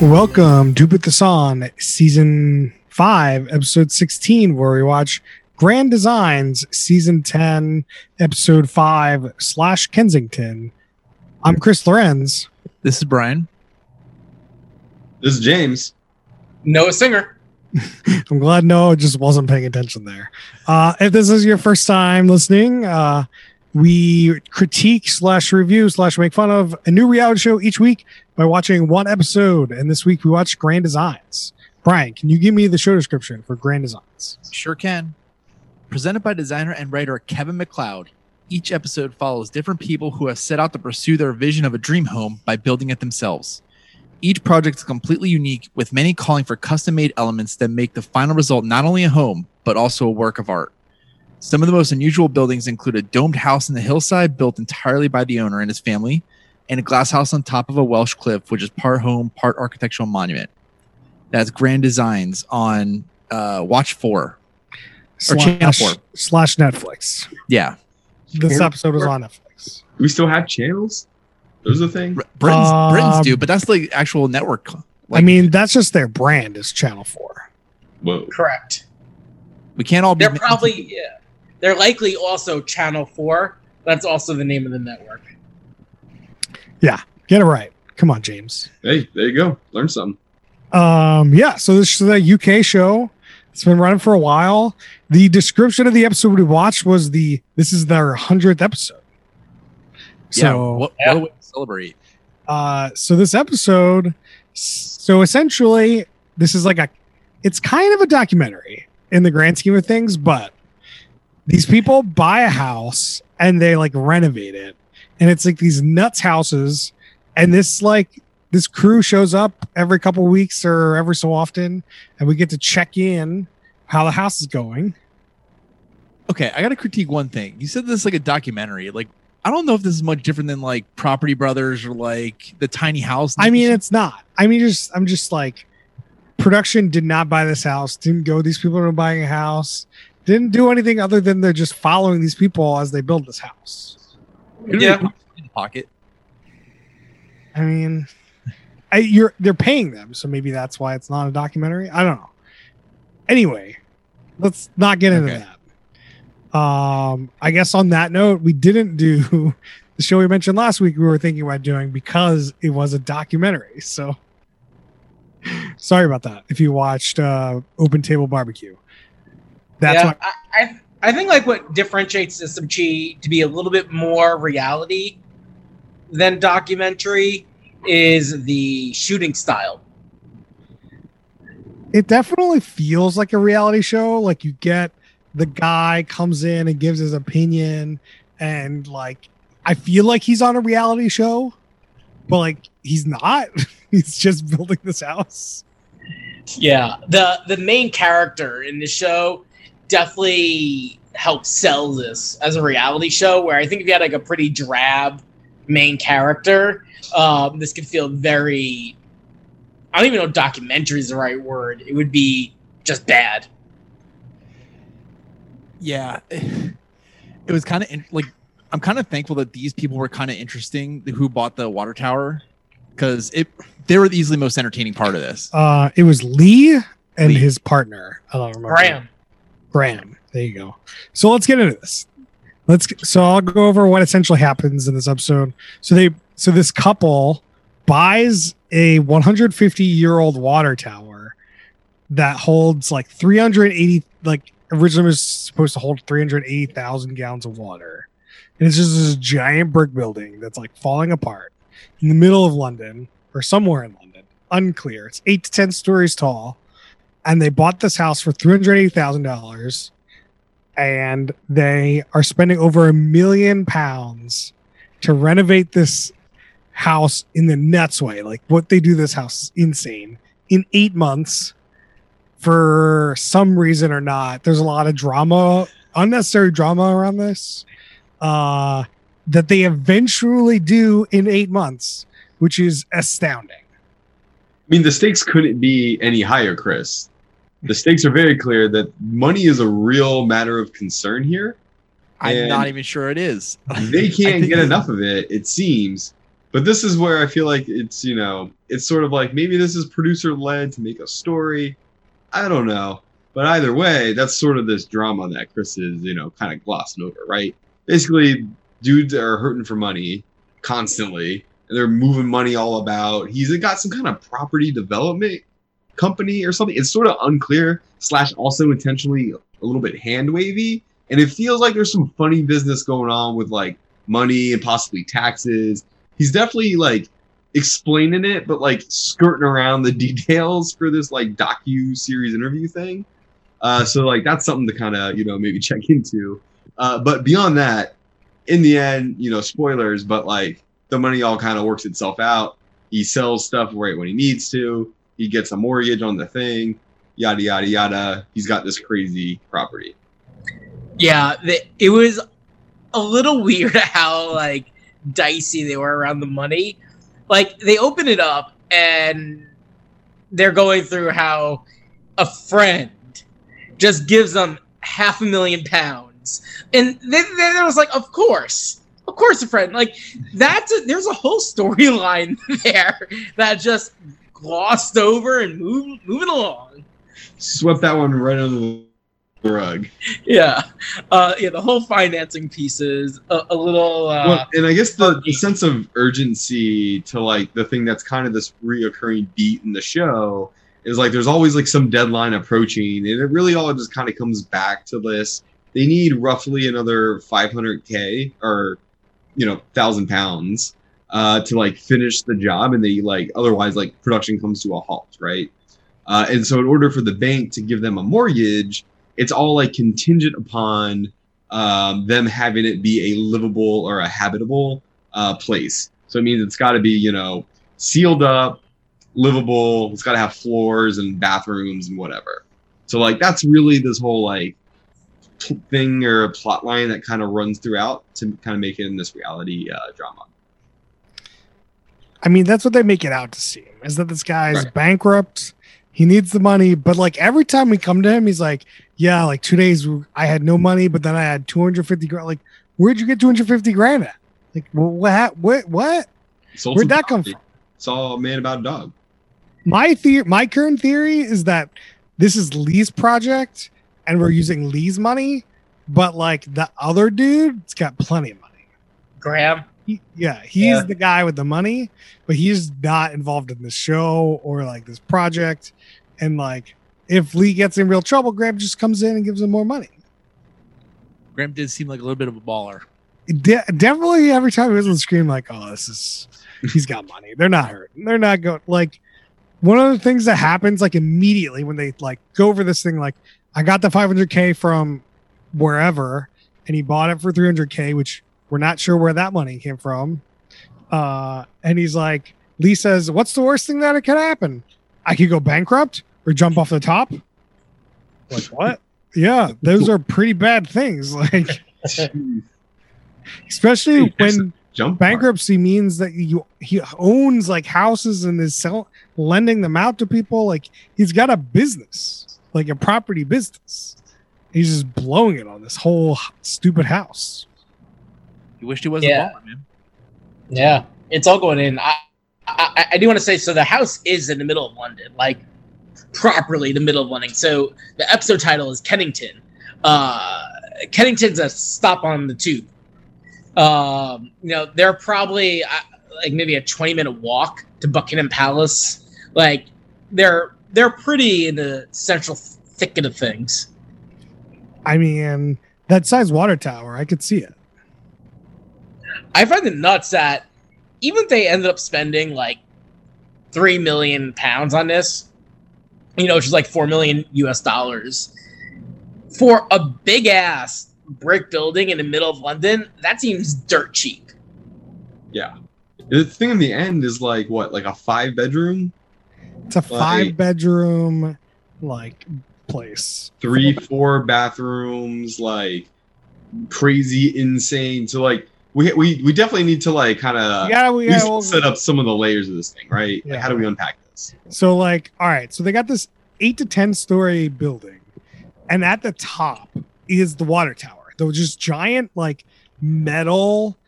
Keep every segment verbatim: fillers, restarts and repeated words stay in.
Welcome to Put This On, Season five, Episode sixteen, where we watch Grand Designs, Season ten, Episode five, slash Kensington. I'm Chris Lorenz. This is Brian. This is James. Noah Singer. I'm glad Noah just wasn't paying attention there. Uh, if this is your first time listening, uh, we critique slash review slash make fun of a new reality show each week by watching one episode, and this week we watched Grand Designs. Brian, can you give me the show description for Grand Designs? Sure can. Presented by designer and writer Kevin McLeod, each episode follows different people who have set out to pursue their vision of a dream home by building it themselves. Each project is completely unique, with many calling for custom-made elements that make the final result not only a home, but also a work of art. Some of the most unusual buildings include a domed house in the hillside built entirely by the owner and his family, and a glass house on top of a Welsh cliff, which is part home, part architectural monument. That's Grand Designs on uh, Watch Four slash, or Channel Four slash Netflix. Yeah, this episode was on Netflix. We still have channels. Those are the thing. Britain's, uh, Britain's do, but that's like actual network. Like, I mean, that's just their brand is Channel Four. Whoa, correct. We can't all. They're be probably. Yeah, they're likely also Channel Four. That's also the name of the network. Yeah, get it right. Come on, James. Hey, there you go. Learn something. Um, yeah, so this is a U K show. It's been running for a while. The description of the episode we watched was the this is their hundredth episode. So yeah, what, yeah. what a way to celebrate. Uh, so this episode, so essentially, this is like a, it's kind of a documentary in the grand scheme of things, but these people buy a house and they like renovate it. And it's like these nuts houses, and this like this crew shows up every couple of weeks or every so often, and we get to check in how the house is going. Okay, I got to critique one thing. You said this like a documentary. Like, I don't know if this is much different than like Property Brothers or like The Tiny House. I mean, it's not. I mean, just I'm just like production did not buy this house. Didn't go. These people are buying a house. Didn't do anything other than they're just following these people as they build this house. Yeah, pocket. I mean, I, you're they're paying them, so maybe that's why it's not a documentary. I don't know. Anyway, let's not get into okay. that. Um, I guess on that note, we didn't do the show we mentioned last week. We were thinking about doing because it was a documentary. So sorry about that. If you watched uh, Open Table Barbecue, that's yeah, why. I, I, I think like what differentiates System G to be a little bit more reality than documentary is the shooting style. It definitely feels like a reality show. Like you get the guy comes in and gives his opinion, and like I feel like he's on a reality show, but like he's not. He's just building this house. Yeah. The the main character in the show definitely helped sell this as a reality show, where I think if you had like a pretty drab main character, um, this could feel very, I don't even know if documentary is the right word. It would be just bad. Yeah. It was kind of in- like, I'm kind of thankful that these people were kind of interesting who bought the water tower, because it they were the easily most entertaining part of this. Uh, it was Lee and Lee. his partner. I don't remember. Graham. Graham. There you go. So let's get into this. Let's so I'll go over what essentially happens in this episode. So they so this couple buys a one hundred fifty year old water tower that holds like three hundred eighty like originally was supposed to hold three hundred eighty thousand gallons of water. And it's just this giant brick building that's like falling apart in the middle of London or somewhere in London. Unclear. It's eight to ten stories tall, and they bought this house for three hundred eighty thousand dollars. And they are spending over a million pounds to renovate this house in the nuts way. Like what they do, this house is insane. In eight months, for some reason or not, there's a lot of drama, unnecessary drama around this uh, that they eventually do in eight months, which is astounding. I mean, the stakes couldn't be any higher, Chris. The stakes are very clear that money is a real matter of concern here. I'm not even sure it is. They can't get enough of it, it seems. But this is where I feel like it's, you know, it's sort of like maybe this is producer-led to make a story. I don't know. But either way, that's sort of this drama that Chris is, you know, kind of glossing over, right? Basically, dudes are hurting for money constantly, and they're moving money all about. He's got some kind of property development company or something. It's sort of unclear, slash also intentionally a little bit hand-wavy. And it feels like there's some funny business going on with, like, money and possibly taxes. He's definitely, like, explaining it, but, like, skirting around the details for this, like, docu-series interview thing. Uh, so, like, that's something to kind of, you know, maybe check into. Uh, but beyond that, in the end, you know, spoilers, but, like, the money all kind of works itself out. He sells stuff right when he needs to. He gets a mortgage on the thing, yada, yada, yada. He's got this crazy property. Yeah, the, it was a little weird how, like, dicey they were around the money. Like, they open it up, and they're going through how a friend just gives them half a million pounds. And then, then I was like, of course. Of course a friend. Like, that's a, there's a whole storyline there that just glossed over and moved, moving along. Swept that one right under the rug. Yeah. Uh, yeah, the whole financing piece is a, a little... Uh, well, and I guess the, the sense of urgency to, like, the thing that's kind of this reoccurring beat in the show is, like, there's always, like, some deadline approaching, and it really all just kind of comes back to this. They need roughly another five hundred K or, you know, thousand pounds uh, to, like, finish the job, and they, like, otherwise, like, production comes to a halt, right? Uh, and so in order for the bank to give them a mortgage, it's all, like, contingent upon um, them having it be a livable or a habitable uh, place. So it means it's got to be, you know, sealed up, livable. It's got to have floors and bathrooms and whatever. So, like, that's really this whole, like, t- thing or plot line that kind of runs throughout to kind of make it in this reality uh, drama. I mean, that's what they make it out to seem, is that this guy's right. bankrupt. He needs the money, but, like, every time we come to him, he's like, yeah, like, two days I had no money, but then I had two hundred fifty grand. Like, where'd you get two hundred fifty grand at? Like, what, what, what? Where'd that come from? It's all man about a dog. My theory, my current theory is that this is Lee's project and we're using Lee's money, but, like, the other dude's got plenty of money. Graham. He, yeah, he's yeah. the guy with the money, but he's not involved in the show or, like, this project. And, like, if Lee gets in real trouble, Graham just comes in and gives him more money. Graham did seem like a little bit of a baller. De- definitely every time he was on the screen, like, oh, this is, he's got money. They're not hurting. They're not going, like, one of the things that happens, like, immediately when they, like, go over this thing, like, I got the five hundred K from wherever, and he bought it for three hundred K, which... we're not sure where that money came from. Uh, and he's like, Lee says, what's the worst thing that it could happen? I could go bankrupt or jump off the top. Like, what? Yeah, those are pretty bad things. Like, especially when jump bankruptcy part. means that you he owns, like, houses and is sell, lending them out to people. Like, he's got a business, like a property business. He's just blowing it on this whole stupid house. You wished he wasn't yeah. a baller, man. Yeah, it's all going in. I, I, I do want to say, so the house is in the middle of London, like, properly the middle of London. So the episode title is Kennington. Uh, Kennington's a stop on the tube. Um, you know, they're probably uh, like maybe a twenty-minute walk to Buckingham Palace. Like, they're they're pretty in the central thicket of things. I mean, that size water tower, I could see it. I find it nuts that even if they ended up spending, like, three million pounds on this, you know, which is like four million U S dollars for a big ass brick building in the middle of London, that seems dirt cheap. Yeah. The thing in the end is, like, what, like a five bedroom? It's a five like, bedroom like place. Three, four bathrooms, like crazy insane. So like We, we we definitely need to, like, kind of yeah, we, yeah, we'll, set up some of the layers of this thing, right? Yeah. Like, how do we unpack this? So, like, all right. So they got this eight to ten story building. And at the top is the water tower. There was just giant, like, metal,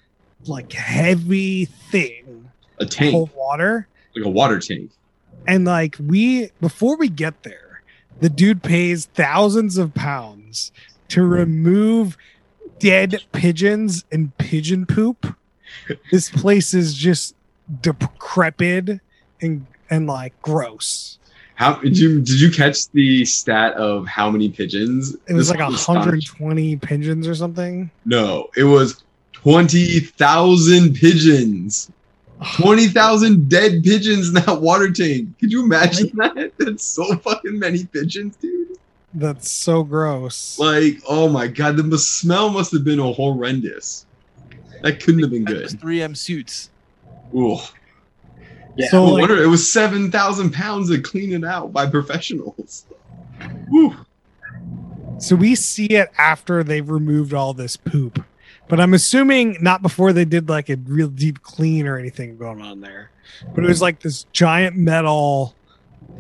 like, heavy thing a tank. Cold water. Like a water tank. And like we, before we get there, the dude pays thousands of pounds to remove dead pigeons and pigeon poop. This place is just decrepit and and like gross. How did you did you catch the stat of how many pigeons? It was this like was one hundred twenty pigeons or something. No, it was twenty thousand pigeons. twenty thousand dead pigeons in that water tank. Could you imagine that? That's so fucking many pigeons, dude. That's so gross. Like, oh my god, the smell must have been horrendous. That couldn't have been good. It was three M suits. Ooh. Yeah, so no like, wonder it was seven thousand pounds to clean it out by professionals. Woo. So we see it after they've removed all this poop. But I'm assuming not before they did like a real deep clean or anything going on there. But it was like this giant metal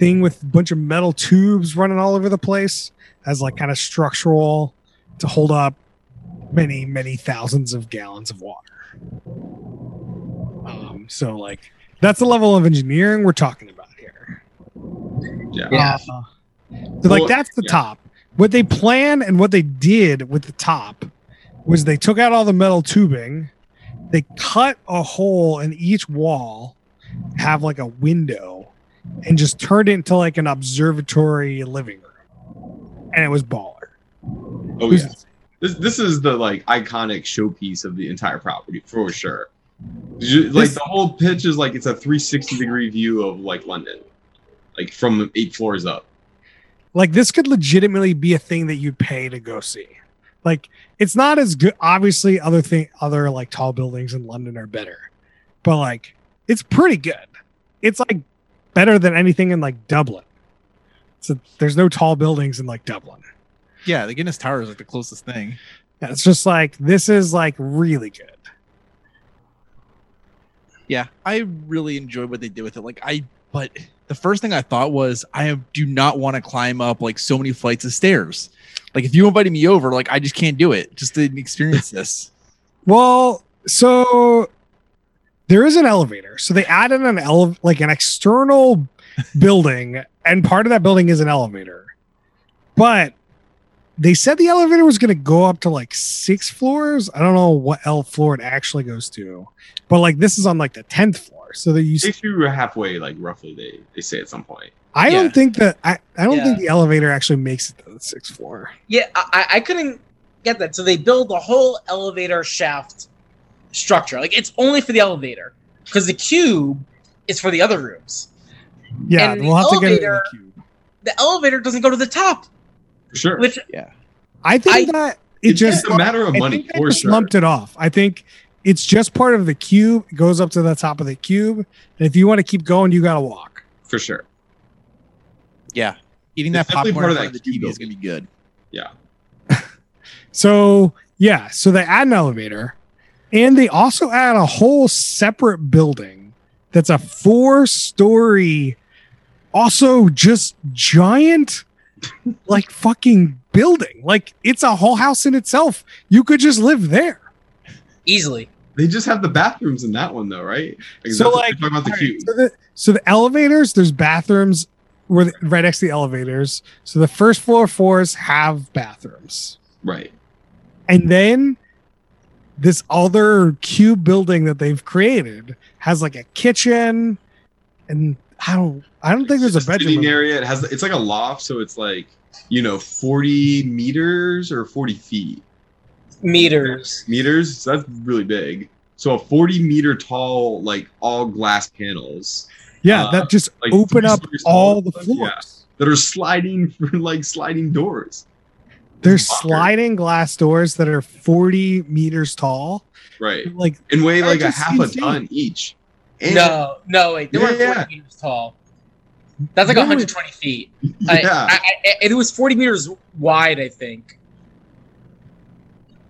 thing with a bunch of metal tubes running all over the place as like kind of structural to hold up many, many thousands of gallons of water. Um, so like that's the level of engineering we're talking about here. Yeah. Uh, so like that's the yeah. top. What they plan and what they did with the top was they took out all the metal tubing, they cut a hole in each wall, have like a window, and just turned it into like an observatory living room. And it was baller. Oh, was, yeah. This this is the like iconic showpiece of the entire property for sure. You, like this, the whole pitch is like it's a three sixty degree view of like London, like from eight floors up. Like this could legitimately be a thing that you'd pay to go see. Like it's not as good. Obviously, other thing, other like tall buildings in London are better, but like it's pretty good. It's like better than anything in like Dublin. So there's no tall buildings in like Dublin. Yeah, the Guinness Tower is like the closest thing. Yeah, it's just like this is like really good. Yeah, I really enjoyed what they did with it. Like I, but the first thing I thought was I do not want to climb up like so many flights of stairs. Like if you invited me over, like I just can't do it. Just didn't experience this. Well, so there is an elevator. So they added an ele- like an external building, and part of that building is an elevator. But they said the elevator was going to go up to like six floors. I don't know what L floor it actually goes to, but like this is on like the tenth floor. So they used if you were halfway, like roughly they, they say at some point. I yeah. don't think that I, I don't yeah. think the elevator actually makes it to the sixth floor. Yeah, I, I couldn't get that. So they build a whole elevator shaft structure. Like it's only for the elevator because the cube is for the other rooms. Yeah, and we'll have elevator, to get into the cube. The elevator doesn't go to the top. For sure. Which yeah, I think I, that it it's just a matter of I money. Think for just sure. lumped it off. I think it's just part of the cube. It goes up to the top of the cube, and if you want to keep going, you got to walk. For sure. Yeah, eating it's that popcorn part of that the T V is gonna be good. Yeah. so yeah, so they add an elevator, and they also add a whole separate building that's a four-story, also just giant. Like fucking building, like it's a whole house in itself. You could just live there easily. They just have the bathrooms in that one, though, right? Like, so, like, about the right, so, the, so the elevators, there's bathrooms where right next to the elevators. So the first floor floors have bathrooms, right? And then this other cube building that they've created has like a kitchen and. I don't. I don't think it's there's a bedroom area. It has. It's like a loft, so it's like you know, forty meters or forty feet. Meters. Meters. So that's really big. So a forty meter tall, like all glass panels. Yeah, uh, that just like open up all the floors yeah, that are sliding for like sliding doors. There's sliding glass doors that are forty meters tall. Right. Like and weigh like a half insane. a ton each. And no, no, wait. They yeah, weren't forty yeah. meters tall. That's like really? one hundred twenty feet. Yeah. I, I, I, it was forty meters wide, I think.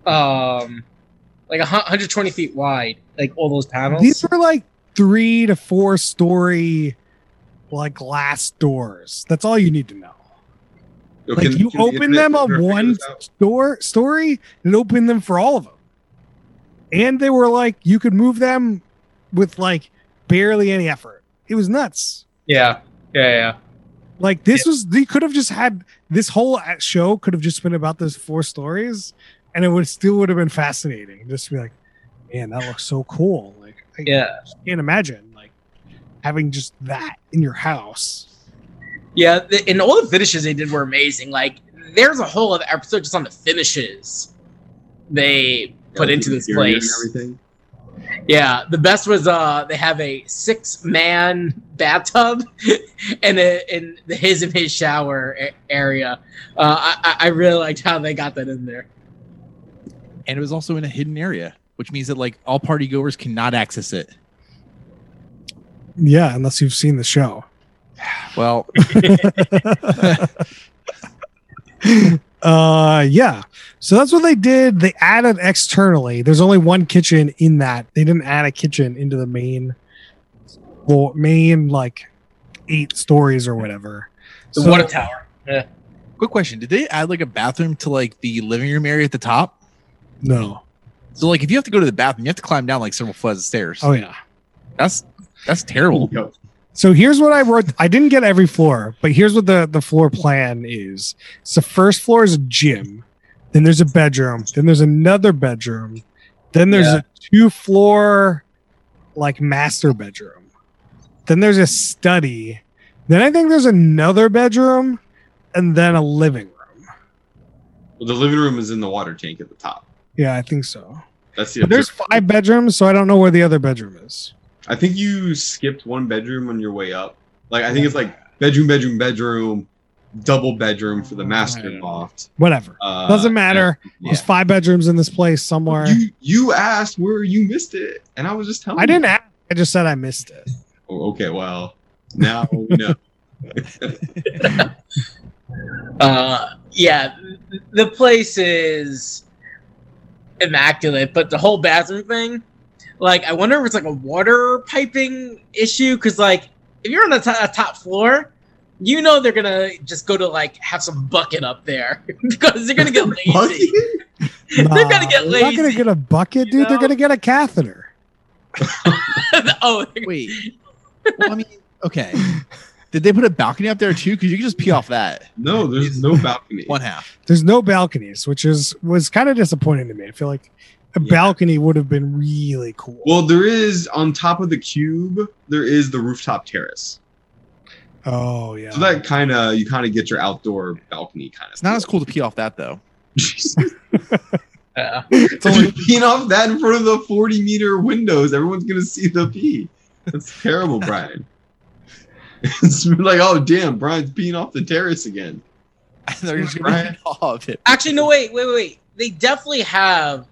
Um, like one hundred twenty feet wide, like all those panels. These were like three to four story, like glass doors. That's all you need to know. So like can, you can open them on one store story and open them for all of them. And they were like, you could move them with like barely any effort. It was nuts. Yeah. Yeah. Yeah. Like this yeah. was, they could have just had this whole show could have just been about those four stories and it would still would have been fascinating. Just be like, man, that looks so cool. Like, I yeah. can't imagine like having just that in your house. Yeah. The, and all the finishes they did were amazing. Like there's a whole other episode just on the finishes they put L G into this place. Yeah, the best was uh, they have a six-man bathtub and in his and his shower a- area. Uh, I, I really liked how they got that in there. And it was also in a hidden area, which means that like all party goers cannot access it. Yeah, unless you've seen the show. Well, uh yeah so that's what they did. They added externally, there's only one kitchen in that. They didn't add a kitchen into the main well main like eight stories or whatever. The so, water tower. Yeah. Quick question, did they add like a bathroom to like the living room area at the top? No. So like if you have to go to the bathroom you have to climb down like several flights of stairs. Oh yeah, that's that's terrible. So here's what I wrote. I didn't get every floor, but here's what the, the floor plan is. So first floor is a gym. Then there's a bedroom. Then there's another bedroom. Then there's yeah. a two floor like master bedroom. Then there's a study. Then I think there's another bedroom and then a living room. Well, the living room is in the water tank at the top. Yeah, I think so. That's the there's five bedrooms, so I don't know where the other bedroom is. I think you skipped one bedroom on your way up. Like I think it's like bedroom, bedroom, bedroom, double bedroom for the master loft. Whatever. Uh, Doesn't matter. Yeah. There's five bedrooms in this place somewhere. You, you asked where you missed it, and I was just telling I you. I didn't ask. I just said I missed it. Oh, okay, well, now we know. uh, yeah, the place is immaculate, but the whole bathroom thing, like, I wonder if it's, like, a water piping issue, because, like, if you're on the to- top floor, you know they're going to just go to, like, have some bucket up there, because they're going to get lazy. Nah, they're going to get lazy. They're not going to get a bucket, dude. You know? They're going to get a catheter. Oh, wait. Well, I mean, okay. Did they put a balcony up there, too? Because you can just pee off that. No, there's no balcony. One half. There's no balconies, which is was kind of disappointing to me. I feel like a yeah. balcony would have been really cool. Well, there is on top of the cube, there is the rooftop terrace. Oh yeah. So that kind of you kind of get your outdoor balcony kind of. It's not as cool to pee off that though. uh, it's only- if you peeing off that in front of the forty meter windows, everyone's gonna see the pee. That's terrible, Brian. It's like, oh damn, Brian's peeing off the terrace again. They're just Brian. Off it. Actually, no, wait, wait, wait. They definitely have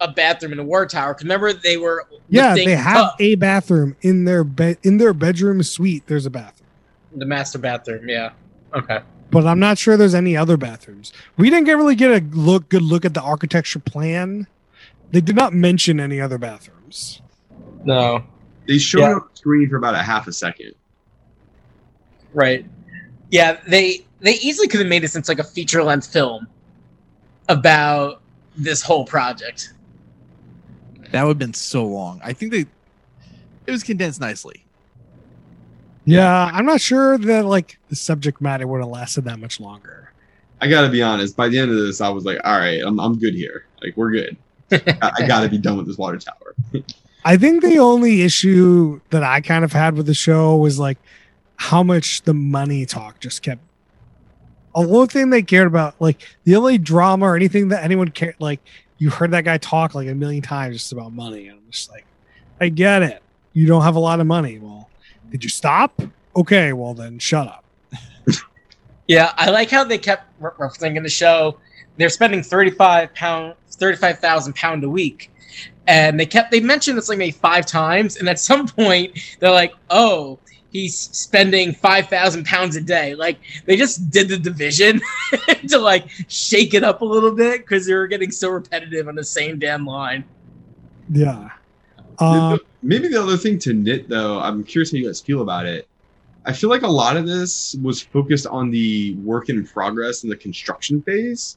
a bathroom in the water tower. Remember, they were yeah. They have up. a bathroom in their bed in their bedroom suite. There's a bathroom, the master bathroom. Yeah, okay. But I'm not sure there's any other bathrooms. We didn't get really get a look good look at the architecture plan. They did not mention any other bathrooms. No, they showed yeah. up screen for about a half a second. Right. Yeah, they they easily could have made this into like a feature length film about this whole project. That would have been so long. I think they it was condensed nicely. Yeah, I'm not sure that like the subject matter would have lasted that much longer. I gotta be honest. By the end of this, I was like, all right, I'm I'm good here. Like we're good. I, I gotta be done with this water tower. I think the only issue that I kind of had with the show was like how much the money talk just kept. The only thing they cared about, like the only drama or anything that anyone cared, like. You heard that guy talk like a million times just about money. And I'm just like, I get it. You don't have a lot of money. Well, did you stop? Okay, well then shut up. Yeah, I like how they kept referencing in the show. They're spending thirty-five pound, thirty-five thousand pound a week. And they kept, they mentioned this like maybe five times. And at some point they're like, oh, he's spending five thousand pounds a day. Like, they just did the division to, like, shake it up a little bit because they were getting so repetitive on the same damn line. Yeah. Um, Maybe the other thing to nit, though, I'm curious how you guys feel about it. I feel like a lot of this was focused on the work in progress and the construction phase.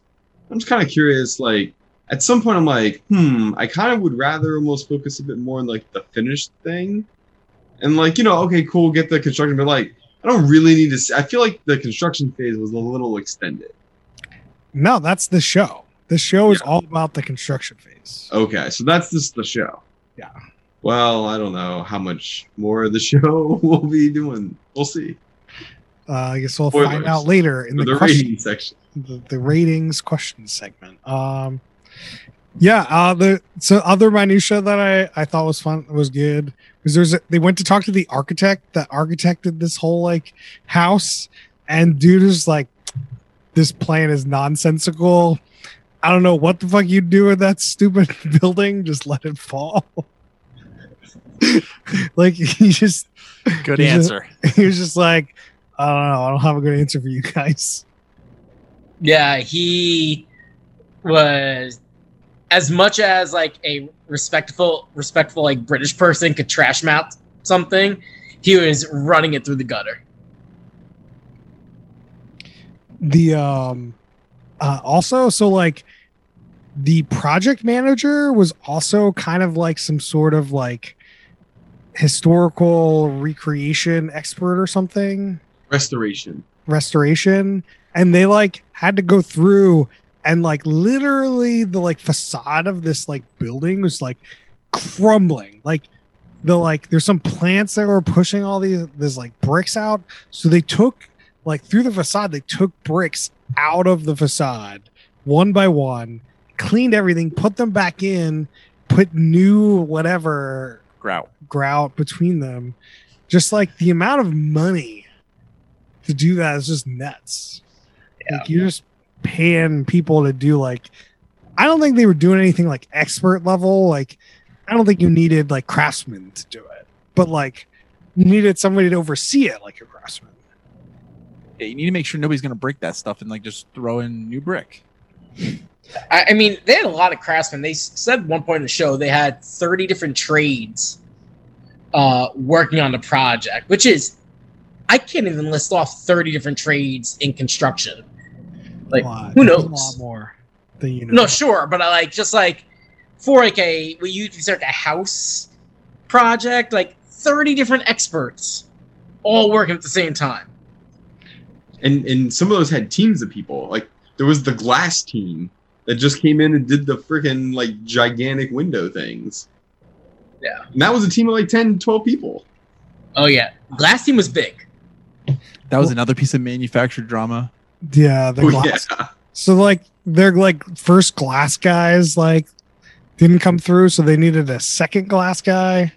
I'm just kind of curious, like, at some point I'm like, hmm, I kind of would rather almost focus a bit more on, like, the finished thing. And like, you know, okay, cool, get the construction, but like, I don't really need to see. I feel like the construction phase was a little extended. No, that's the show. The show is yeah. all about the construction phase. Okay, so that's just the show. Yeah. Well, I don't know how much more of the show we'll be doing. We'll see. Uh, I guess we'll Spoilers. find out later in the, the question, rating section. The, the ratings question segment. Um, yeah. Uh, the so other minutia that I, I thought was fun was good because there's a, they went to talk to the architect that architected this whole like house, and dude is like, this plan is nonsensical. I don't know what the fuck you do with that stupid building. Just let it fall. Like he just good he answer. Just, he was just like, I don't know. I don't have a good answer for you guys. Yeah, he was as much as like a respectful, respectful like British person could trash mouth something. He was running it through the gutter. The um, uh, also so like the project manager was also kind of like some sort of like historical recreation expert or something. Restoration. Restoration. And they like had to go through and like literally the like facade of this like building was like crumbling. Like the like there's some plants that were pushing all these this like bricks out. So they took like through the facade, they took bricks out of the facade one by one, cleaned everything, put them back in, put new whatever grout grout between them. Just like the amount of money to do that is just nuts. Yeah. Like you're just paying people to do like, I don't think they were doing anything like expert level. Like, I don't think you needed like craftsmen to do it, but like you needed somebody to oversee it, like a craftsman. Yeah, you need to make sure nobody's going to break that stuff and like just throw in new brick. I, I mean, they had a lot of craftsmen. They said at one point in the show they had thirty different trades uh, working on the project, which is. I can't even list off thirty different trades in construction. Like, wow, who knows? A lot more than you know. No, sure, but I like just like for like a what you consider a house project, like thirty different experts all working at the same time. And and some of those had teams of people. Like there was the glass team that just came in and did the freaking like gigantic window things. Yeah, and that was a team of like ten, twelve people. Oh yeah, glass team was big. That was another piece of manufactured drama. Yeah, the glass. Yeah. So like their like first glass guys like didn't come through, so they needed a second glass guy.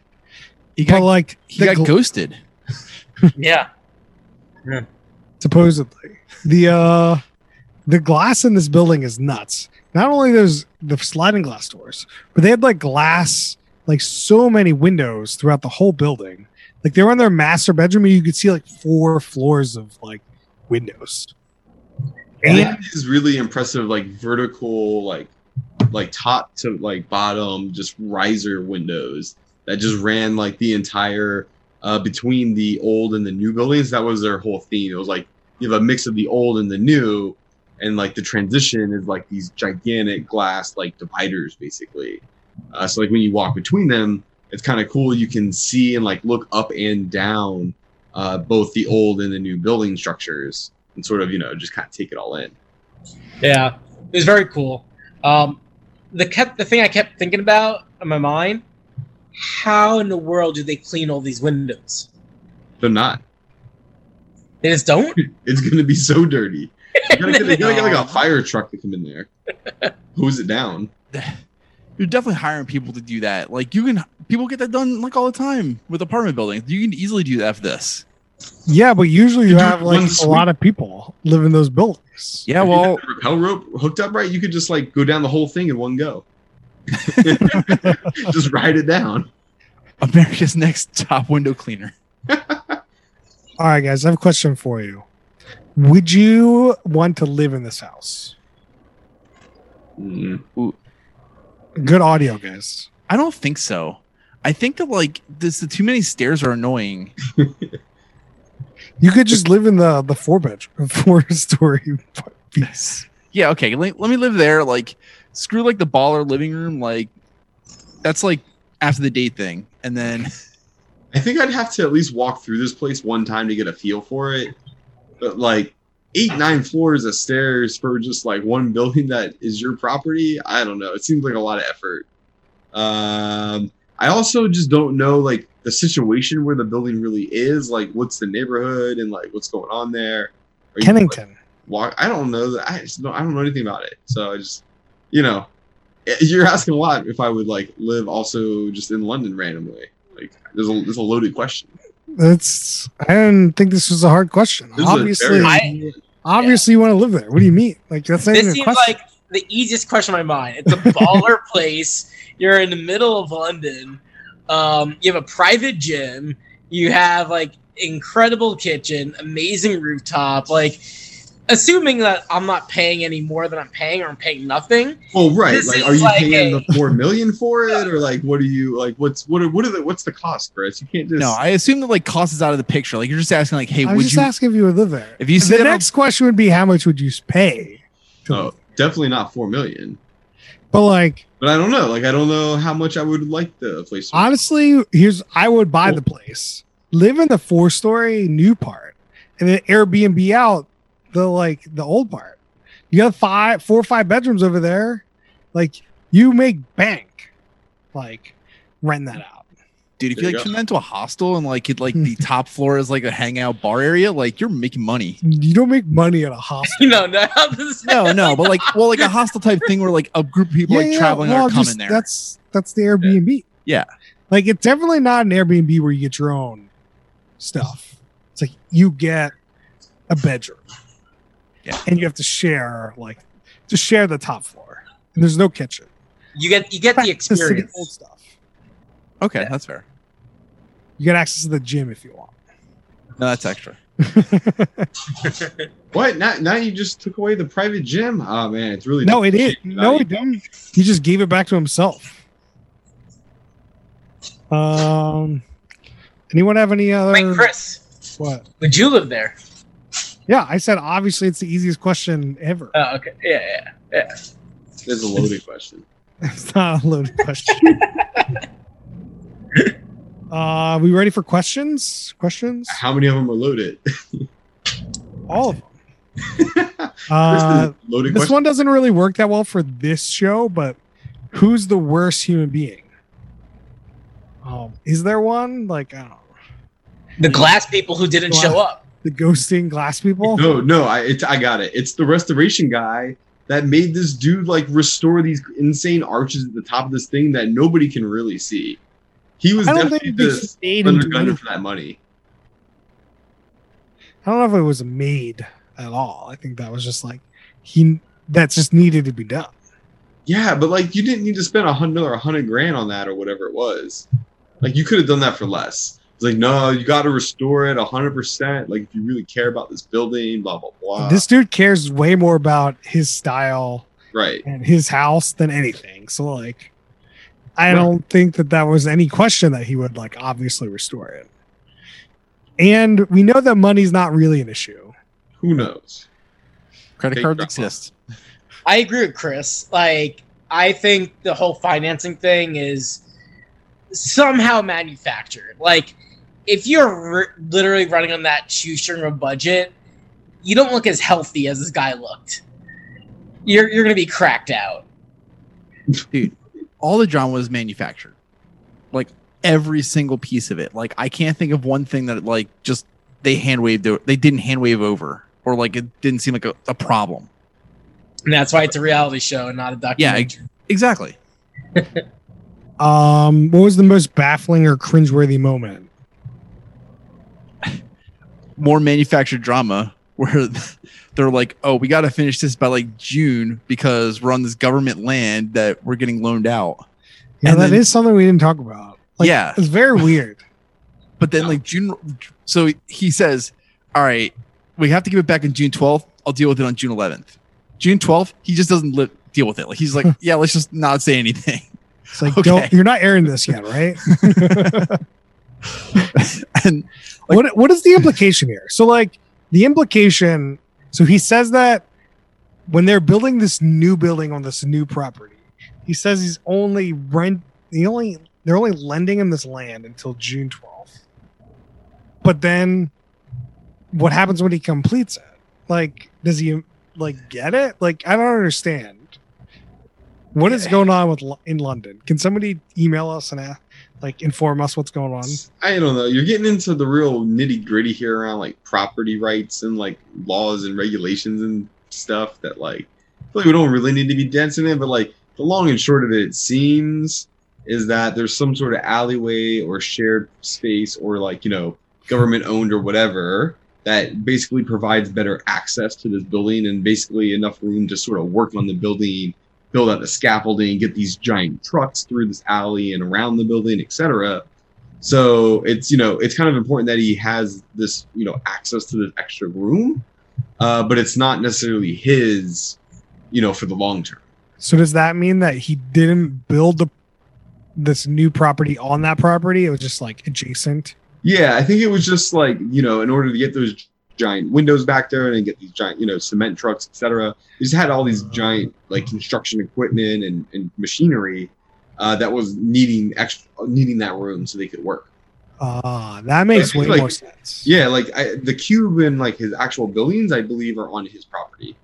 He got but, like he got gl- ghosted. Yeah. Yeah. Supposedly. The uh the glass in this building is nuts. Not only there's the sliding glass doors, but they had like glass, like so many windows throughout the whole building. Like they were in their master bedroom, and you could see like four floors of like windows. And they had these really impressive, like vertical, like like top to like bottom, just riser windows that just ran like the entire uh, between the old and the new buildings. That was their whole theme. It was like you have a mix of the old and the new, and like the transition is like these gigantic glass like dividers, basically. Uh, so like when you walk between them. It's kind of cool. You can see and like look up and down uh, both the old and the new building structures and sort of, you know, just kind of take it all in. Yeah, it was very cool. Um, the kept the thing I kept thinking about in my mind, how in the world do they clean all these windows? They're not. They just don't? It's going to be so dirty. You got to get like a fire truck to come in there. Hose it down. You're definitely hiring people to do that. Like you can, people get that done like all the time with apartment buildings. You can easily do that for this. Yeah, but usually you, you have like a lot of people live in those buildings. Yeah, if well, you had the rappel rope hooked up right, you could just like go down the whole thing in one go. Just ride it down. America's next top window cleaner. All right, guys, I have a question for you. Would you want to live in this house? Mm. Ooh. Good audio, guys. I don't think so. I think that like this, the too many stairs are annoying. You could just live in the the four bedroom, four story piece. Yeah, okay. Let, let me live there. Like, screw like the baller living room. Like, that's like after the date thing, and then I think I'd have to at least walk through this place one time to get a feel for it. But like eight, nine floors of stairs for just like one building that is your property. I don't know. It seems like a lot of effort. Um, I also just don't know like the situation where the building really is. Like what's the neighborhood and like what's going on there. Are Kennington. You, like, walk, I don't know. I just don't, I don't know anything about it. So I just, you know, you're asking a lot if I would like live also just in London randomly. Like there's a, there's a loaded question. That's I didn't think this was a hard question. This obviously, I, obviously yeah. you want to live there. What do you mean? Like that's not this even seems a question. Like the easiest question in my mind. It's a baller place. You're in the middle of London. Um, you have a private gym. You have like incredible kitchen, amazing rooftop. Like, assuming that I'm not paying any more than I'm paying, or I'm paying nothing. Well, right. Like, are you like paying a, the four million for it, or like, what are you like? What's what? Are, what are the? What's the cost, Chris? You can't just. No, I assume that like cost is out of the picture. Like you're just asking, like, hey, I would just you ask if you would live there? If you the that next up, question would be how much would you pay? Oh, definitely not four million. But like, but I don't know. Like, I don't know how much I would like the place. Honestly, here's I would buy oh. the place, live in the four story new part, and then Airbnb out. The like the old part, you got five, four or five bedrooms over there. Like you make bank, like rent that out, dude. If there you like turn that into a hostel and like it like the top floor is like a hangout bar area, like you're making money. You don't make money at a hostel. no, no, no, no. But like, well, like a hostel type thing where like a group of people yeah, like yeah, traveling well, are coming just, there. That's that's the Airbnb. Yeah. yeah, like it's definitely not an Airbnb where you get your own stuff. It's like you get a bedroom. Yeah. And you have to share, like, to share the top floor. And there's no kitchen. You get you get the experience. Get old stuff. Okay, yeah. That's fair. You get access to the gym if you want. No, that's extra. What? Now, now you just took away the private gym? Oh man, it's really no. It is no. It didn't. He just gave it back to himself. Um. Anyone have any other? Wait, Chris. What? Would you live there? Yeah, I said obviously it's the easiest question ever. Oh, okay. Yeah, yeah, yeah. It's a loaded question. It's not a loaded question. uh, we ready for questions? Questions? How many of them are loaded? All of them. uh, loaded this question. One doesn't really work that well for this show, but who's the worst human being? Um, is there one? Like, I don't know. The glass people who didn't glass. show up. The ghosting glass people? No, no, I it, I got it. It's the restoration guy that made this dude like restore these insane arches at the top of this thing that nobody can really see. He was definitely just undergunned for that money. I don't know if it was made at all. I think that was just like he that just needed to be done. Yeah, but like you didn't need to spend a hundred or a hundred grand on that or whatever it was. Like you could have done that for less. It's like, no, you got to restore it one hundred percent. Like, if you really care about this building, blah, blah, blah. This dude cares way more about his style right, and his house than anything. So, like, I right. don't think that that was any question that he would, like, obviously restore it. And we know that money's not really an issue. Who knows? Credit Take cards exist. I agree with Chris. Like, I think the whole financing thing is somehow manufactured. Like, if you're r- literally running on that shoestring of a budget, you don't look as healthy as this guy looked. You're you're gonna be cracked out, dude. All the drama was manufactured, like every single piece of it. Like I can't think of one thing that like just they hand waved. They didn't hand wave over, or like it didn't seem like a, a problem. And that's why it's a reality show and not a documentary. Yeah, exactly. Um, what was the most baffling or cringeworthy moment? More manufactured drama where they're like, oh, we got to finish this by like June because we're on this government land that we're getting loaned out. Yeah, and that then, is something we didn't talk about. Like, yeah. It's very weird. But then like June. So he says, all right, we have to give it back on June twelfth. I'll deal with it on June eleventh. June twelfth. He just doesn't li- deal with it. Like he's like, yeah, let's just not say anything. It's like, okay. Don't, you're not airing this yet, right? And like, what what is the implication here? So like the implication, so he says that when they're building this new building on this new property, he says he's only rent, he only They're only lending him this land until June twelfth. But then what happens when he completes it? Like, does he like get it? Like, I don't understand. What is going on with in London? Can somebody email us and ask, like, inform us what's going on? I don't know. You're getting into the real nitty gritty here around like property rights and like laws and regulations and stuff that like I feel like we don't really need to be dancing in. But like the long and short of it, it seems is that there's some sort of alleyway or shared space or like, you know, government owned or whatever that basically provides better access to this building and basically enough room to sort of work on the building, build out the scaffolding, get these giant trucks through this alley and around the building, et cetera. So it's, you know, it's kind of important that he has this, you know, access to this extra room, uh, but it's not necessarily his, you know, for the long term. So does that mean that he didn't build the, this new property on that property? It was just like adjacent? Yeah, I think it was just like, you know, in order to get those giant windows back there and then get these giant, you know, cement trucks, et cetera. They just had all these giant like construction equipment and, and machinery uh, that was needing extra, needing that room so they could work. Ah, uh, that makes way like, more sense. Yeah, like I, the cube and like his actual buildings, I believe, are on his property.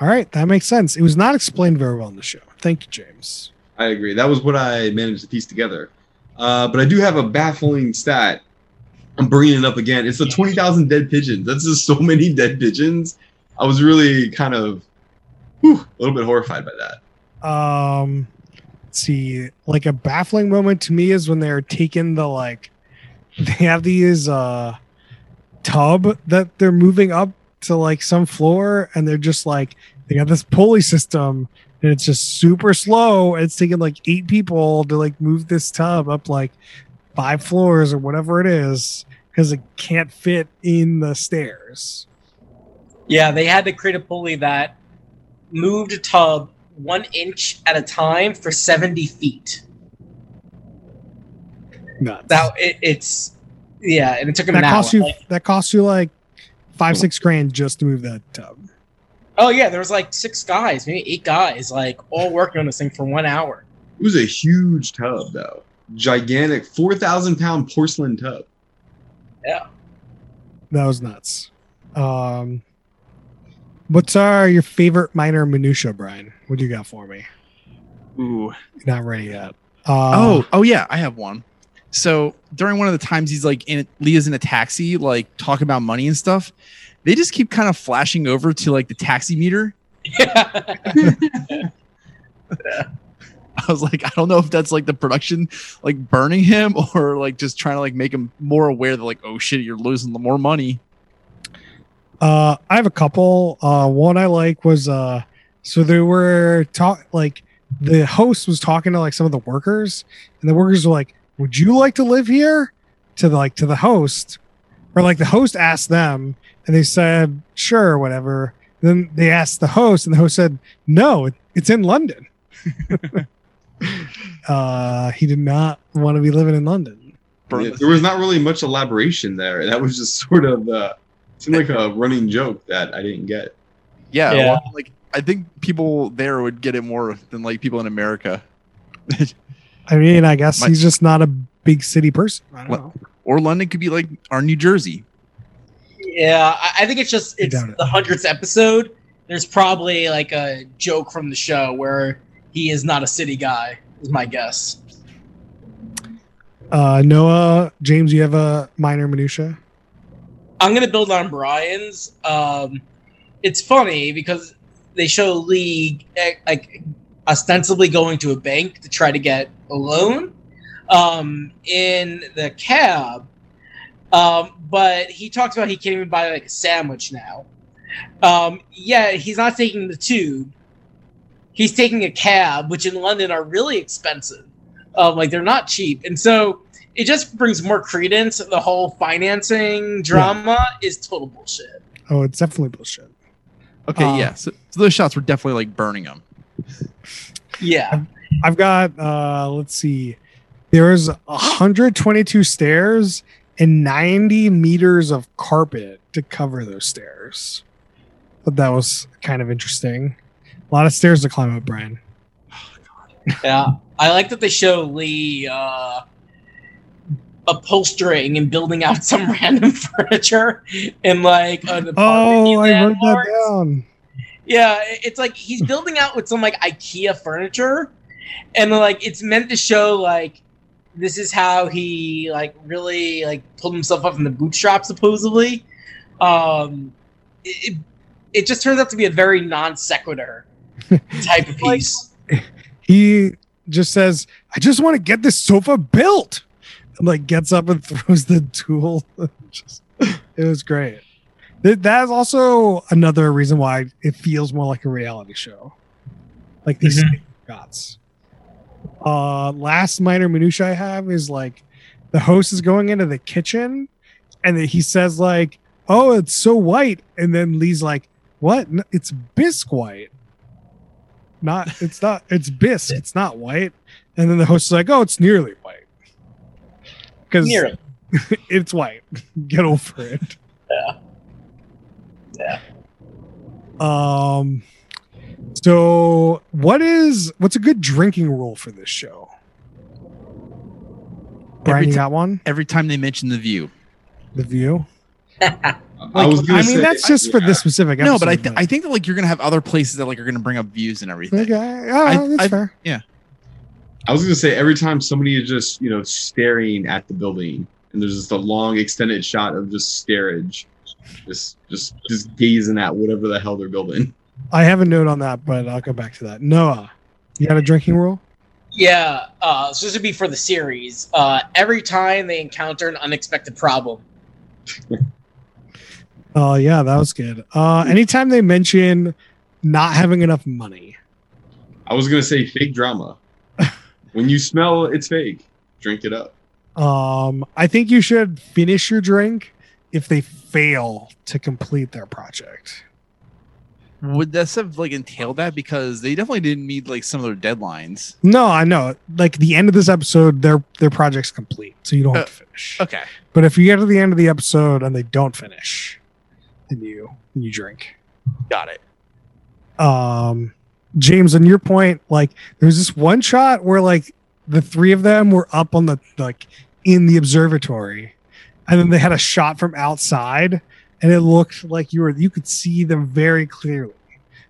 All right, that makes sense. It was not explained very well in the show. Thank you, James. I agree. That was what I managed to piece together. Uh, but I do have a baffling stat. I'm bringing it up again. It's the twenty thousand dead pigeons. That's just so many dead pigeons. I was really kind of whew, a little bit horrified by that. Um, let's see, like a baffling moment to me is when they're taking the like, they have these uh, tub that they're moving up to like some floor, and they're just like they got this pulley system, and it's just super slow. And it's taking like eight people to like move this tub up like five floors or whatever it is because it can't fit in the stairs. Yeah, they had to create a pulley that moved a tub one inch at a time for seventy feet. Nuts. That, it, it's, yeah, and it took them that an cost hour. You, like, that cost you like five, six grand just to move that tub. Oh, yeah, there was like six guys, maybe eight guys, like all working on this thing for one hour. It was a huge tub, though. Gigantic four thousand pound porcelain tub. Yeah. That was nuts. Um, what's our your favorite minor minutia, Brian? What do you got for me? Ooh. Not ready yet. Uh, oh, oh yeah, I have one. So during one of the times he's like in Leah's in a taxi, like talking about money and stuff, they just keep kind of flashing over to like the taxi meter. Yeah. Yeah. I was like, I don't know if that's like the production like burning him or like just trying to like make him more aware that like, oh shit, you're losing more money. Uh, I have a couple. Uh, one I like was uh, so they were talk like the host was talking to like some of the workers, and the workers were like, "Would you like to live here?" To the, like to the host, or like the host asked them, and they said, "Sure, whatever." Then they asked the host, and the host said, "No, it, it's in London." Uh, he did not want to be living in London. Yeah, there was not really much elaboration there. That was just sort of uh, seemed like a running joke that I didn't get. Yeah, yeah. Well, like I think people there would get it more than like people in America. I mean, I guess My, he's just not a big city person. I don't know. Or London could be like our New Jersey. Yeah, I, I think it's just it's the hundredth episode. There's probably like a joke from the show where he is not a city guy, is my guess. Uh, Noah, James, you have a minor minutia? I'm going to build on Brian's. Um, it's funny because they show Lee like ostensibly going to a bank to try to get a loan um, in the cab. Um, but he talks about he can't even buy like a sandwich now. Um, yeah, he's not taking the tube. He's taking a cab, which in London are really expensive. Um, like, they're not cheap. And so it just brings more credence. The whole financing drama yeah. is total bullshit. Oh, it's definitely bullshit. Okay, um, yeah. So, so those shots were definitely, like, burning them. Yeah. I've, I've got, uh, let's see. There is one hundred twenty-two stairs and ninety meters of carpet to cover those stairs. But that was kind of interesting. A lot of stairs to climb up, Brian. Oh, God. Yeah, I like that they show Lee uh, upholstering and building out some random furniture in like an apartment. Oh, I wrote that down. Yeah, it's like he's building out with some like IKEA furniture, and like it's meant to show like this is how he like really like pulled himself up from the bootstrap supposedly. Um, it it just turns out to be a very non sequitur type of piece. Like, he just says, "I just want to get this sofa built," and like gets up and throws the tool. Just, it was great. That is also another reason why it feels more like a reality show, like these mm-hmm. shots. Uh, last minor minutia I have is like the host is going into the kitchen, and he says like, "Oh, it's so white," and then Lee's like, "What? No, it's bisque white. Not it's not it's bisque. It's not white." And then the host is like, "Oh, it's nearly white because it's white. Get over it." Yeah. Yeah. Um. So, what is what's a good drinking rule for this show? Brian, you got one? Every time they mention the View, the View. like, I, was I mean, that's just I, for yeah. this specific episode. No, but I th- I think that like you're gonna have other places that like are gonna bring up views and everything. Okay, oh, I, that's I, fair. Yeah. I was gonna say every time somebody is just you know staring at the building, and there's just a long extended shot of just starage. Just, just, just gazing at whatever the hell they're building. I have a note on that, but I'll go back to that. Noah, you got a drinking rule? Yeah, uh, so this would be for the series. Uh, every time they encounter an unexpected problem. Oh uh, yeah, that was good. Uh, anytime they mention not having enough money. I was gonna say fake drama. When you smell it's fake, drink it up. Um, I think you should finish your drink. If they fail to complete their project, would this have like entailed that? Because they definitely didn't meet like some of their deadlines. No, I know. Like the end of this episode, their their project's complete, so you don't uh, have to finish. Okay. But if you get to the end of the episode and they don't finish, then you then you drink. Got it. Um, James, on your point, like there's this one shot where like the three of them were up on the like in the observatory. And then they had a shot from outside, and it looked like you were—you could see them very clearly.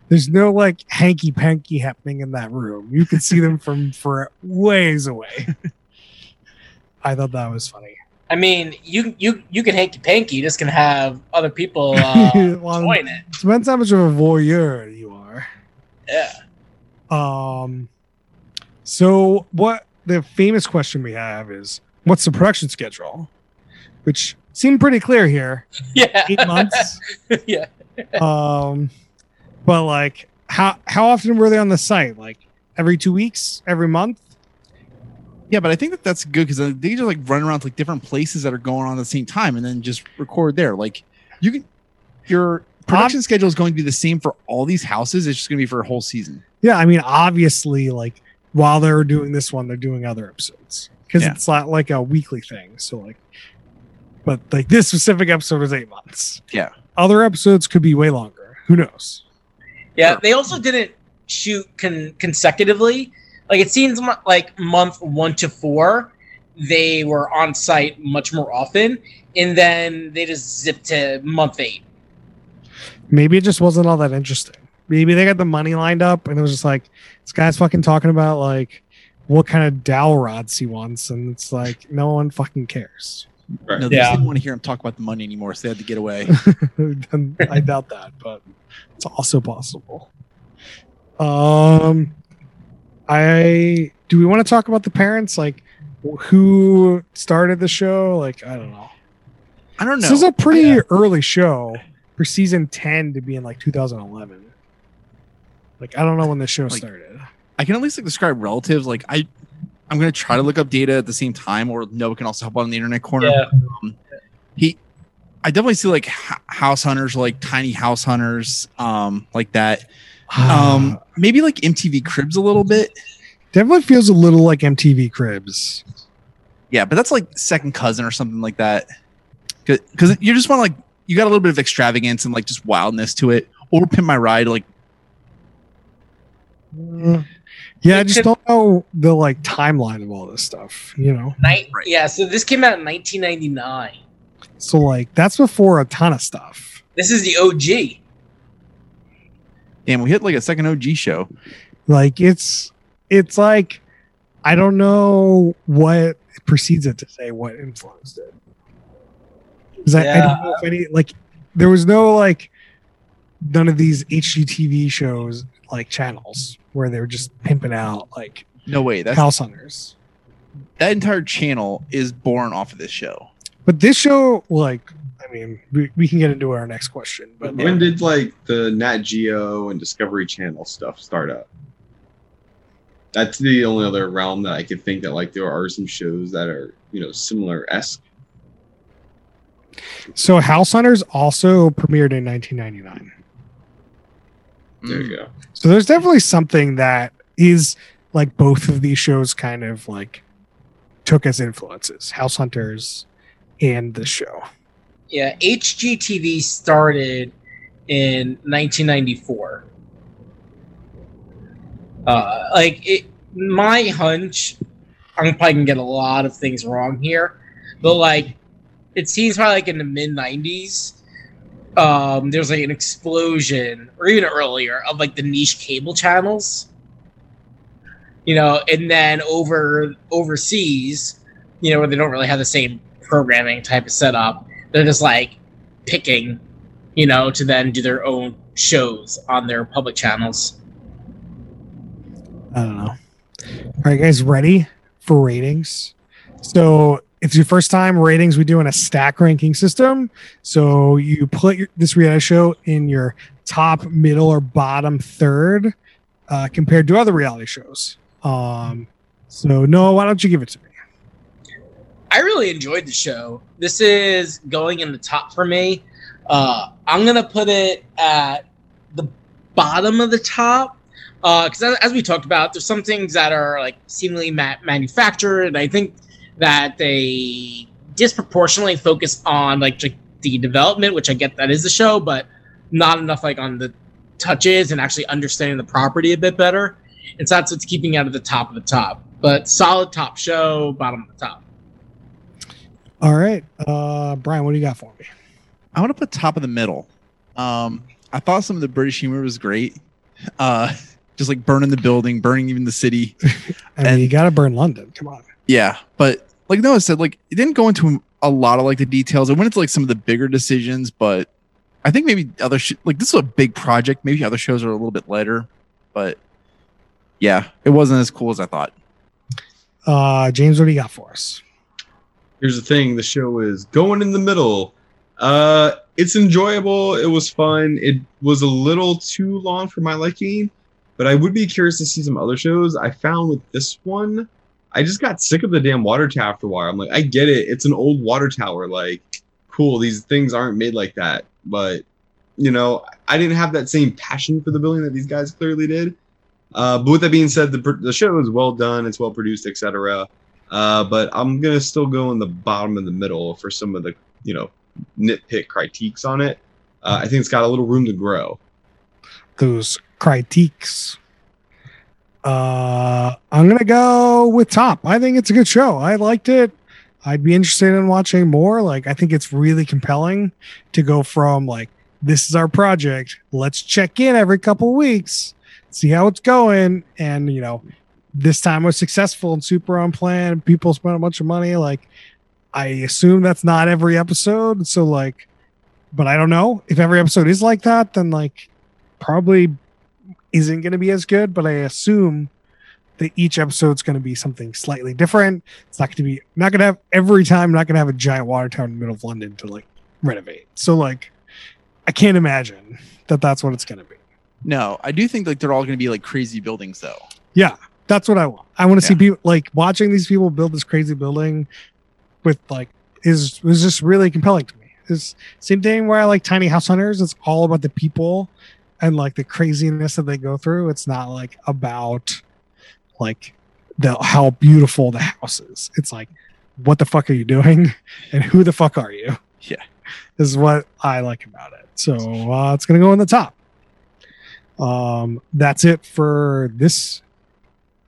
There's no like hanky panky happening in that room. You could see them from for ways away. I thought that was funny. I mean, you you you can hanky panky, just can have other people uh, well, join it. Depends how much of a voyeur you are. Yeah. Um. So what the famous question we have is, what's the production schedule? Which seemed pretty clear here. Yeah. Eight months. Yeah. Um, but like, how how often were they on the site? Like every two weeks, every month. Yeah, but I think that that's good because they just like run around to like different places that are going on at the same time, and then just record there. Like you can, your production um, schedule is going to be the same for all these houses. It's just going to be for a whole season. Yeah, I mean, obviously, like while they're doing this one, they're doing other episodes because yeah. it's not like a weekly thing. So like. But like this specific episode was eight months. Yeah. Other episodes could be way longer. Who knows? Yeah. Sure. They also didn't shoot con- consecutively. Like it seems mo- like month one to four, they were on site much more often. And then they just zipped to month eight. Maybe it just wasn't all that interesting. Maybe they got the money lined up and it was just like, this guy's fucking talking about like what kind of dowel rods he wants. And it's like, no one fucking cares. Right. No, they yeah. just didn't want to hear him talk about the money anymore, so they had to get away. I doubt that, but it's also possible. Um, I do we want to talk about the parents, like who started the show? Like I don't know. I don't know. This is a pretty yeah. early show for season ten to be in like two thousand eleven. Like I don't know when the show like, started. I can at least like describe relatives. Like I. I'm going to try to look up data at the same time, or Noah can also help out in the internet corner. Yeah. Um, he, I definitely see like h- house hunters, like tiny house hunters, um, like that. Um, maybe like M T V Cribs a little bit. Definitely feels a little like M T V Cribs. Yeah, but that's like second cousin or something like that. Because you just want like you got a little bit of extravagance and like just wildness to it. Or Pimp My Ride, like. Mm. Yeah, I just don't know the like timeline of all this stuff, you know. Night, right. Yeah, so this came out in nineteen ninety-nine. So like that's before a ton of stuff. This is the O G. Damn, we hit like a second O G show. Like it's it's like I don't know what precedes it to say what influenced it. Because yeah. I, I don't know if any like there was no like none of these H G T V shows like channels where they were just pimping out like no way that's house hunters. That entire channel is born off of this show. But this show, like, I mean, we, we can get into our next question. But when yeah. did like the Nat Geo and Discovery Channel stuff start up? That's the only other realm that I could think that like there are some shows that are, you know, similar-esque. So House Hunters also premiered in nineteen ninety-nine. There you go. So there's definitely something that is like both of these shows kind of like took as influences, House Hunters and the show. Yeah, H G T V started in nineteen ninety-four. Uh, like it, my hunch, I'm probably gonna get a lot of things wrong here, but like it seems probably like in the mid nineties. Um, there's like an explosion, or even earlier, of like the niche cable channels, you know, and then over overseas, you know, where they don't really have the same programming type of setup. They're just like picking, you know, to then do their own shows on their public channels. I don't know. All right, guys, ready for ratings? So if it's your first time, ratings we do in a stack ranking system. So you put your, this reality show in your top, middle, or bottom third uh, compared to other reality shows. Um, so, Noah, why don't you give it to me? I really enjoyed the show. This is going in the top for me. Uh, I'm going to put it at the bottom of the top. Because uh, as we talked about, there's some things that are like seemingly ma- manufactured, and I think that they disproportionately focus on like the development, which I get that is the show, but not enough like on the touches and actually understanding the property a bit better. And so that's what's keeping out of the top of the top. But solid top show, bottom of the top. All right. Uh, Brian, what do you got for me? I want to put top of the middle. Um, I thought some of the British humor was great. Uh, just like burning the building, burning even the city. I mean, and you got to burn London. Come on. Yeah, but like Noah said, like it didn't go into a lot of like the details. It went into like some of the bigger decisions, but I think maybe other sh- like this was a big project. Maybe other shows are a little bit lighter, but yeah, it wasn't as cool as I thought. Uh, James, what do you got for us? Here's the thing: the show is going in the middle. Uh, it's enjoyable. It was fun. It was a little too long for my liking, but I would be curious to see some other shows. I found with this one, I just got sick of the damn water tower after a while. I'm like, I get it. It's an old water tower. Like, cool. These things aren't made like that. But, you know, I didn't have that same passion for the building that these guys clearly did. Uh, but with that being said, the, the show is well done. It's well produced, et cetera. Uh, but I'm going to still go in the bottom and the middle for some of the, you know, nitpick critiques on it. Uh, I think it's got a little room to grow. Those critiques. Uh, I'm going to go with top. I think it's a good show. I liked it. I'd be interested in watching more. Like, I think it's really compelling to go from like, this is our project. Let's check in every couple of weeks, see how it's going. And, you know, this time was successful and super on plan. People spent a bunch of money. Like, I assume that's not every episode. So like, but I don't know if every episode is like that, then like probably isn't going to be as good, but I assume that each episode's going to be something slightly different. It's not going to be, not going to have every time, not going to have a giant water tower in the middle of London to like renovate. So like, I can't imagine that that's what it's going to be. No, I do think like they're all going to be like crazy buildings though. Yeah, that's what I want. I want to yeah. see people like watching these people build this crazy building with like is was just really compelling to me. It's same thing where I like Tiny House Hunters. It's all about the people and like the craziness that they go through. It's not like about like the how beautiful the house is. It's like, what the fuck are you doing? And who the fuck are you? Yeah. This is what I like about it. So uh, it's going to go in the top. Um, that's it for this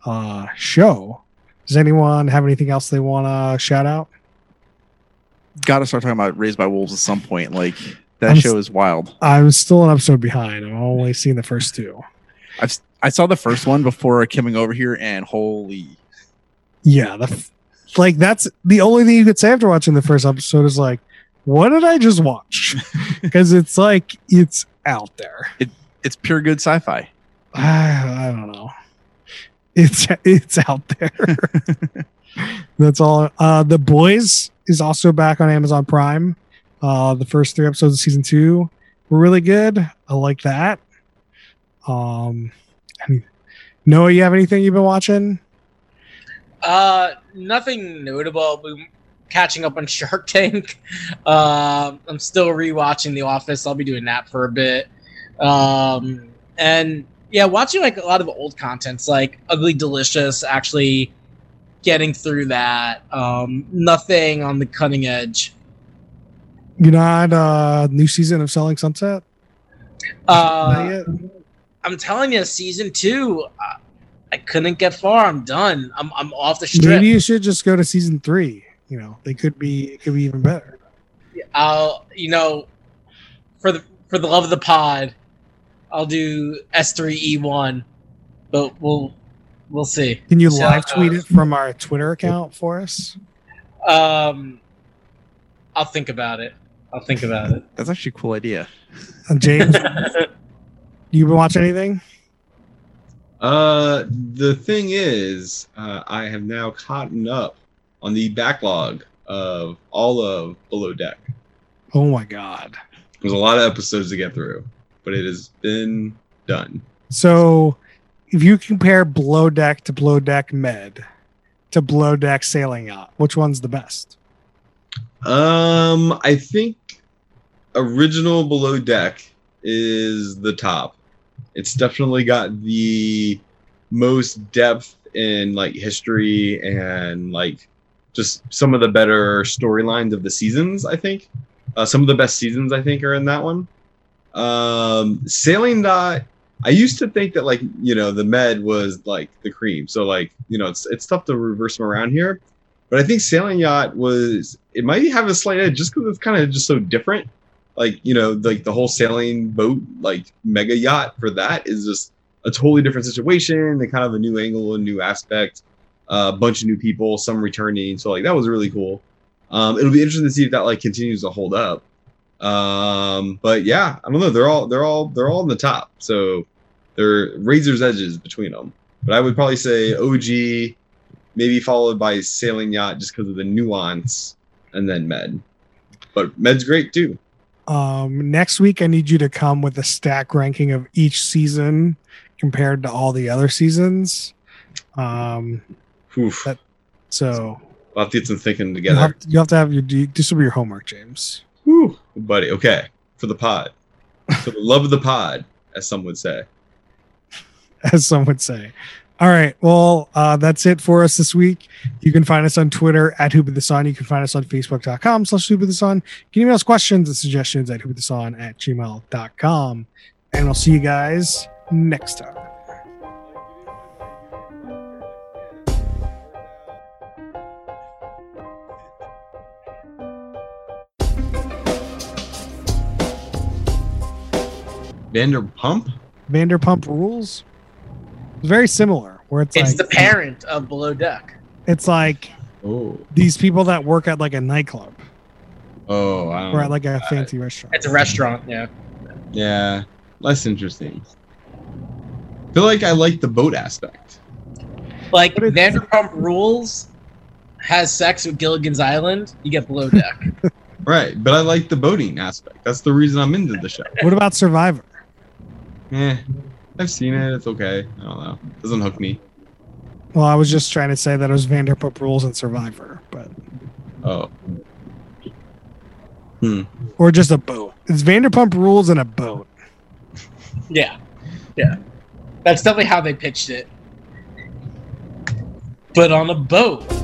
uh, show. Does anyone have anything else they want to shout out? Got to start talking about Raised by Wolves at some point. Like that I'm show st- is wild. I'm still an episode behind. I've only seen the first two. I've I saw the first one before coming over here, and holy, yeah, the f- like that's the only thing you could say after watching the first episode is like, what did I just watch? Because it's like it's out there. It it's pure good sci-fi. I, I don't know. It's it's out there. That's all. Uh, The Boys is also back on Amazon Prime. Uh, the first three episodes of season two were really good. I like that. Um, I mean, Noah, you have anything you've been watching? Uh, nothing notable. I'm catching up on Shark Tank. Uh, I'm still rewatching The Office. I'll be doing that for a bit. Um, and yeah, watching like a lot of old contents, like Ugly Delicious. Actually, getting through that. Um, nothing on the cutting edge. You're not uh, new season of Selling Sunset. Uh, I'm telling you, season two, I, I couldn't get far. I'm done. I'm I'm off the strip. Maybe you should just go to season three. You know, they could be it could be even better. I'll you know, for the for the love of the pod, I'll do S three E one, but we'll we'll see. Can you so, live tweet uh, it from our Twitter account for us? Um, I'll think about it. I'll think about it. That's actually a cool idea. Uh, James, you been watching anything? Uh, the thing is, uh, I have now caught up on the backlog of all of Below Deck. Oh my God. There's a lot of episodes to get through, but it has been done. So if you compare Below Deck to Below Deck Med to Below Deck Sailing Yacht, which one's the best? Um, I think original Below Deck is the top. It's definitely got the most depth in like history and like just some of the better storylines of the seasons, I think. Uh, some of the best seasons, I think, are in that one. Um, Sailing Yacht, I used to think that like, you know, the Med was like the cream. So like, you know, it's it's tough to reverse them around here. But I think Sailing Yacht was, it might have a slight edge just because it's kind of just so different. Like, you know, like the whole sailing boat, like mega yacht for that is just a totally different situation and kind of a new angle, a new aspect, a uh, bunch of new people, some returning. So like that was really cool. Um, it'll be interesting to see if that like continues to hold up. Um, but yeah, I don't know. They're all, they're all, they're all in the top. So they're razor's edges between them. But I would probably say O G, maybe followed by Sailing Yacht just because of the nuance, and then Med. But Med's great too. Um, next week, I need you to come with a stack ranking of each season compared to all the other seasons. Um, Oof. That, so I'll have to get some thinking together. You have to, you have to have your this will be your homework, James. Woo, buddy. Okay, for the pod, for the love of the pod, as some would say. As some would say. All right. Well, uh, that's it for us this week. You can find us on Twitter at Who Put This On. You can find us on Facebook.com slash Who Put This On. You can email us questions and suggestions at Who Put This On at gmail dot com. And we'll see you guys next time. Vanderpump? Vanderpump Rules? Very similar, where it's it's like, the parent of Below Deck. It's like oh. These people that work at like a nightclub. Oh, I don't or at like a fancy it. restaurant. It's a restaurant, yeah. Yeah, less interesting. I feel like I like the boat aspect. Like Vanderpump Rules has sex with Gilligan's Island, you get Below Deck. Right, but I like the boating aspect. That's the reason I'm into the show. What about Survivor? Eh. I've seen it. It's okay. I don't know. It doesn't hook me. Well, I was just trying to say that it was Vanderpump Rules and Survivor, but oh, hmm. Or just a boat. It's Vanderpump Rules and a boat. Yeah, yeah. That's definitely how they pitched it. But on a boat.